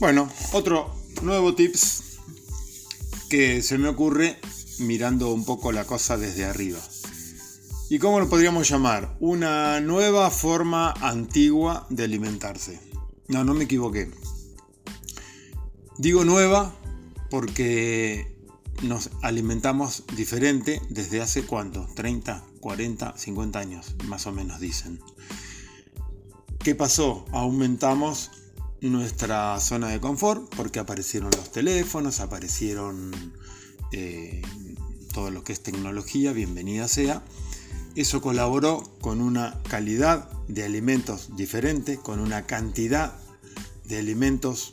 Bueno, otro nuevo tips que se me ocurre mirando un poco la cosa desde arriba. ¿Y cómo lo podríamos llamar? Una nueva forma antigua de alimentarse. No, no me equivoqué. Digo nueva porque nos alimentamos diferente desde hace ¿cuánto? 30, 40, 50 años, más o menos dicen. ¿Qué pasó? Aumentamos nuestra zona de confort porque aparecieron los teléfonos, aparecieron todo lo que es tecnología, bienvenida sea. Eso colaboró con una calidad de alimentos diferente, con una cantidad de alimentos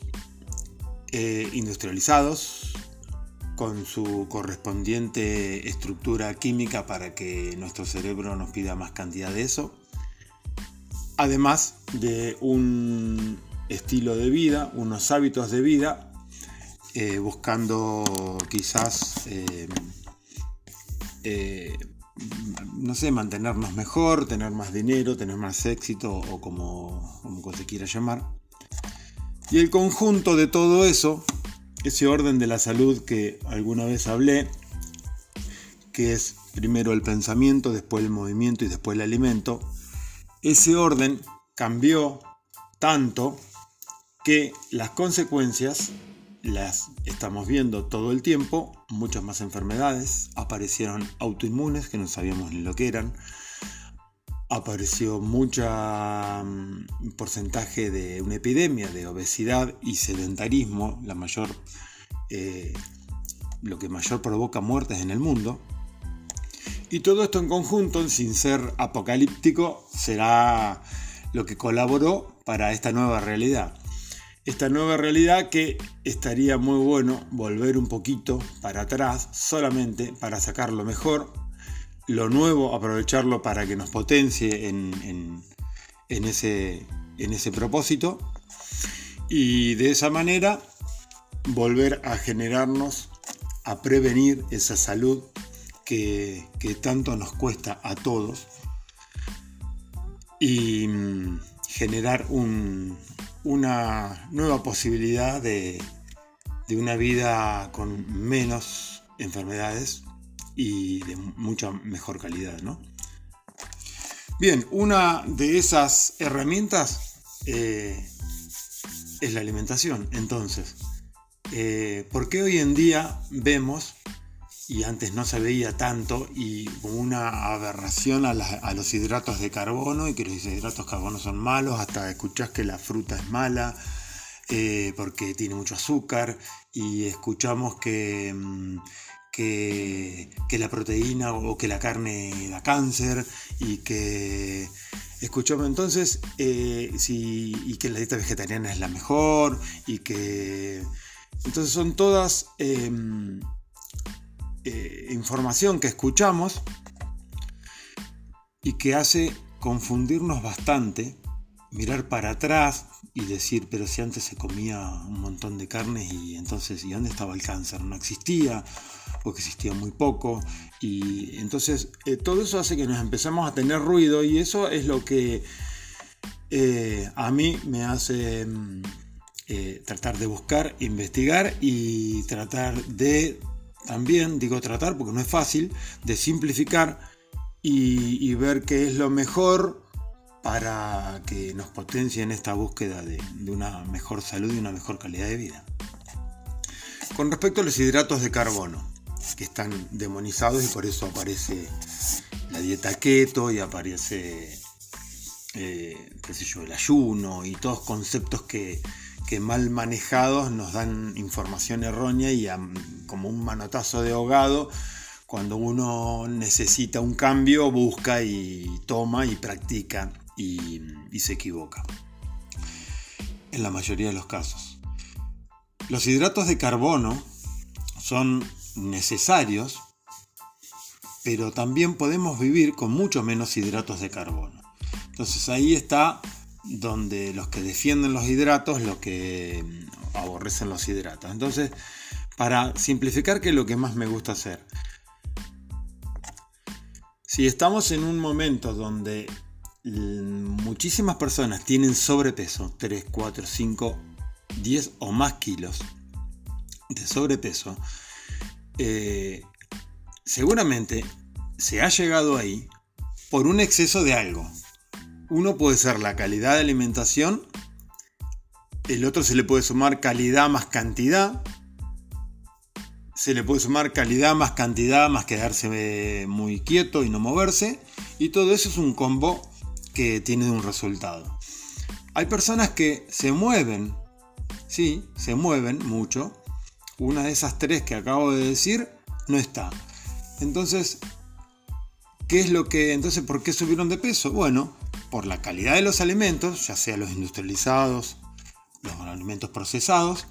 industrializados, con su correspondiente estructura química para que nuestro cerebro nos pida más cantidad de eso. Además de un estilo de vida, unos hábitos de vida, buscando quizás, no sé, mantenernos mejor, tener más dinero, tener más éxito o como se quiera llamar. Y el conjunto de todo eso, ese orden de la salud que alguna vez hablé, que es primero el pensamiento, después el movimiento y después el alimento, ese orden cambió tanto que las consecuencias las estamos viendo todo el tiempo. Muchas más enfermedades, aparecieron autoinmunes que no sabíamos ni lo que eran, apareció mucho porcentaje de una epidemia de obesidad y sedentarismo, lo que mayor provoca muertes en el mundo. Y todo esto en conjunto, sin ser apocalíptico, será lo que colaboró para esta nueva realidad. Esta nueva realidad que estaría muy bueno volver un poquito para atrás, solamente para sacar lo mejor, lo nuevo, aprovecharlo para que nos potencie en ese propósito. Y de esa manera volver a generarnos, a prevenir esa salud que tanto nos cuesta a todos, y generar una nueva posibilidad de una vida con menos enfermedades y de mucha mejor calidad, ¿no? Bien, una de esas herramientas es la alimentación. Entonces, ¿por qué hoy en día vemos, y antes no se veía tanto, y una aberración a los hidratos de carbono, y que los hidratos de carbono son malos? Hasta escuchás que la fruta es mala porque tiene mucho azúcar, y escuchamos que la proteína o que la carne da cáncer, y que escuchamos entonces y que la dieta vegetariana es la mejor, y que entonces son todas información que escuchamos y que hace confundirnos bastante, mirar para atrás y decir, pero si antes se comía un montón de carnes, y entonces, ¿y dónde estaba el cáncer? No existía, o que existía muy poco. Y entonces todo eso hace que nos empezamos a tener ruido, y eso es lo que a mí me hace tratar de buscar, investigar y tratar de, también digo tratar porque no es fácil, de simplificar y ver qué es lo mejor para que nos potencie en esta búsqueda de una mejor salud y una mejor calidad de vida. Con respecto a los hidratos de carbono, que están demonizados, y por eso aparece la dieta keto y aparece el ayuno y todos conceptos que mal manejados nos dan información errónea, y como un manotazo de ahogado, cuando uno necesita un cambio, busca y toma y practica y se equivoca en la mayoría de los casos. Los hidratos de carbono son necesarios, pero también podemos vivir con mucho menos hidratos de carbono. Entonces ahí está donde los que defienden los hidratos, los que aborrecen los hidratos. Entonces, para simplificar, que es lo que más me gusta hacer, si estamos en un momento donde muchísimas personas tienen sobrepeso, 3, 4, 5 10 o más kilos de sobrepeso, seguramente se ha llegado ahí por un exceso de algo. Uno puede ser la calidad de alimentación, el otro se le puede sumar calidad más cantidad, se le puede sumar calidad más quedarse muy quieto y no moverse, y todo eso es un combo que tiene un resultado. Hay personas que se mueven, sí, se mueven mucho. Una de esas tres que acabo de decir no está. Entonces, ¿por qué subieron de peso? Bueno, por la calidad de los alimentos, ya sea los industrializados, los alimentos procesados,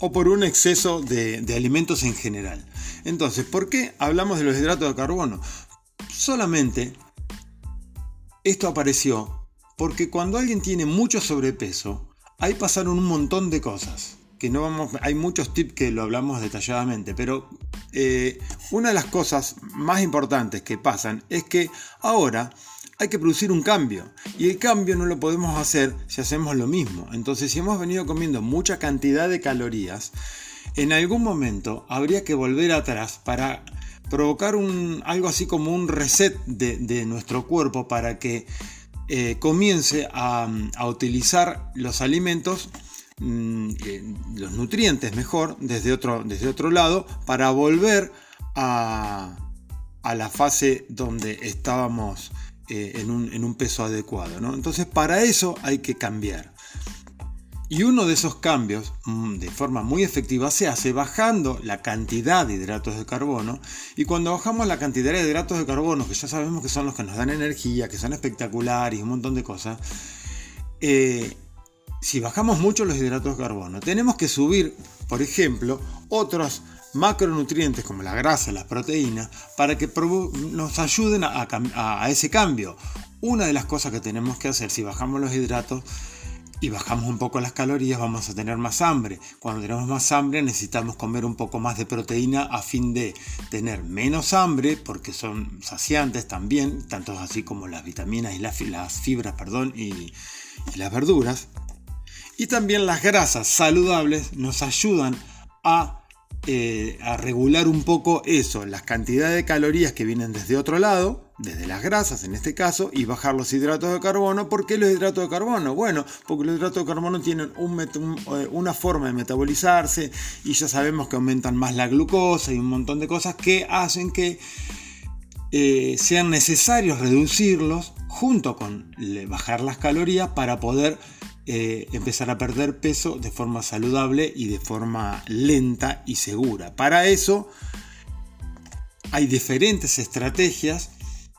o por un exceso de alimentos en general. Entonces, ¿por qué hablamos de los hidratos de carbono? Solamente esto apareció porque cuando alguien tiene mucho sobrepeso, ahí pasaron un montón de cosas. Hay muchos tips que lo hablamos detalladamente, pero una de las cosas más importantes que pasan es que ahora hay que producir un cambio, y el cambio no lo podemos hacer si hacemos lo mismo. Entonces, si hemos venido comiendo mucha cantidad de calorías, en algún momento habría que volver atrás para provocar algo así como un reset de nuestro cuerpo para que comience a utilizar los alimentos, los nutrientes mejor, desde otro lado, para volver a la fase donde estábamos en un peso adecuado, ¿no? Entonces, para eso hay que cambiar. Y uno de esos cambios, de forma muy efectiva, se hace bajando la cantidad de hidratos de carbono. Y cuando bajamos la cantidad de hidratos de carbono, que ya sabemos que son los que nos dan energía, que son espectaculares y un montón de cosas, si bajamos mucho los hidratos de carbono, tenemos que subir, por ejemplo, otros macronutrientes como la grasa, las proteínas, para que nos ayuden a ese cambio. Una de las cosas que tenemos que hacer, si bajamos los hidratos y bajamos un poco las calorías, vamos a tener más hambre. Cuando tenemos más hambre, necesitamos comer un poco más de proteína a fin de tener menos hambre, porque son saciantes también, tanto así como las vitaminas y las fibras, y las verduras. Y también las grasas saludables nos ayudan a regular un poco eso, las cantidades de calorías que vienen desde otro lado, desde las grasas en este caso, y bajar los hidratos de carbono. ¿Por qué los hidratos de carbono? Bueno, porque los hidratos de carbono tienen una forma de metabolizarse, y ya sabemos que aumentan más la glucosa y un montón de cosas que hacen que sean necesarios reducirlos junto con bajar las calorías para poder empezar a perder peso de forma saludable y de forma lenta y segura. Para eso hay diferentes estrategias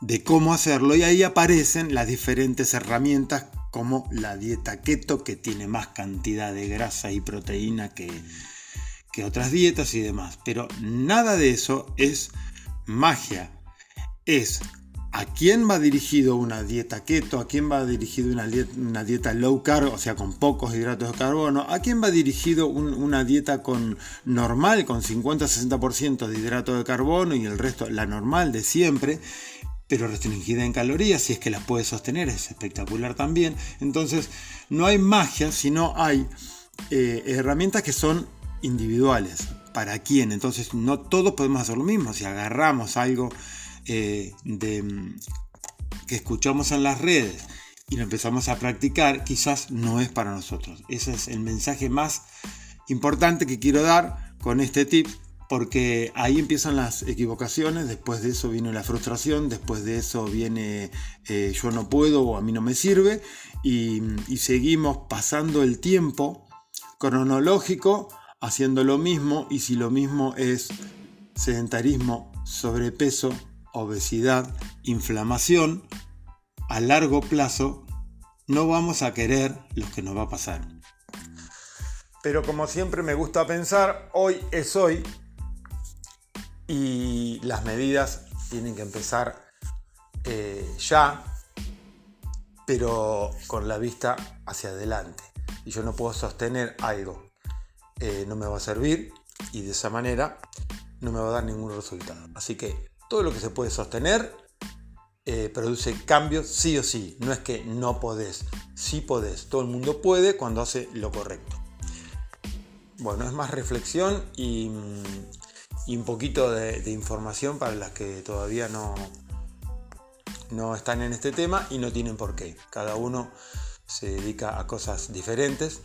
de cómo hacerlo, y ahí aparecen las diferentes herramientas como la dieta keto, que tiene más cantidad de grasa y proteína que otras dietas y demás. Pero nada de eso es magia. Es ¿a quién va dirigido una dieta keto? ¿A quién va dirigido una dieta low carb? O sea, con pocos hidratos de carbono. ¿A quién va dirigido una dieta normal, con 50-60% de hidratos de carbono y el resto, la normal de siempre, pero restringida en calorías? Si es que las puede sostener, es espectacular también. Entonces, no hay magia, sino hay herramientas que son individuales. ¿Para quién? Entonces, no todos podemos hacer lo mismo. Si agarramos algo que escuchamos en las redes y lo empezamos a practicar, quizás no es para nosotros. Ese es el mensaje más importante que quiero dar con este tip, porque ahí empiezan las equivocaciones, después de eso viene la frustración, después de eso viene yo no puedo o a mí no me sirve, y seguimos pasando el tiempo cronológico haciendo lo mismo, y si lo mismo es sedentarismo, sobrepeso, obesidad, inflamación, a largo plazo no vamos a querer lo que nos va a pasar. Pero como siempre me gusta pensar, hoy es hoy, y las medidas tienen que empezar ya, pero con la vista hacia adelante. Y yo no puedo sostener algo, no me va a servir, y de esa manera no me va a dar ningún resultado. Así que todo lo que se puede sostener produce cambios sí o sí. No es que no podés. Sí podés, todo el mundo puede cuando hace lo correcto. Bueno, es más reflexión y un poquito de información para las que todavía no están en este tema y no tienen por qué. Cada uno se dedica a cosas diferentes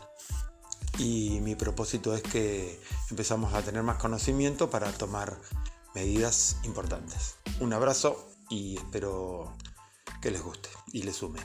y mi propósito es que empezamos a tener más conocimiento para tomar medidas importantes. Un abrazo y espero que les guste y les sume.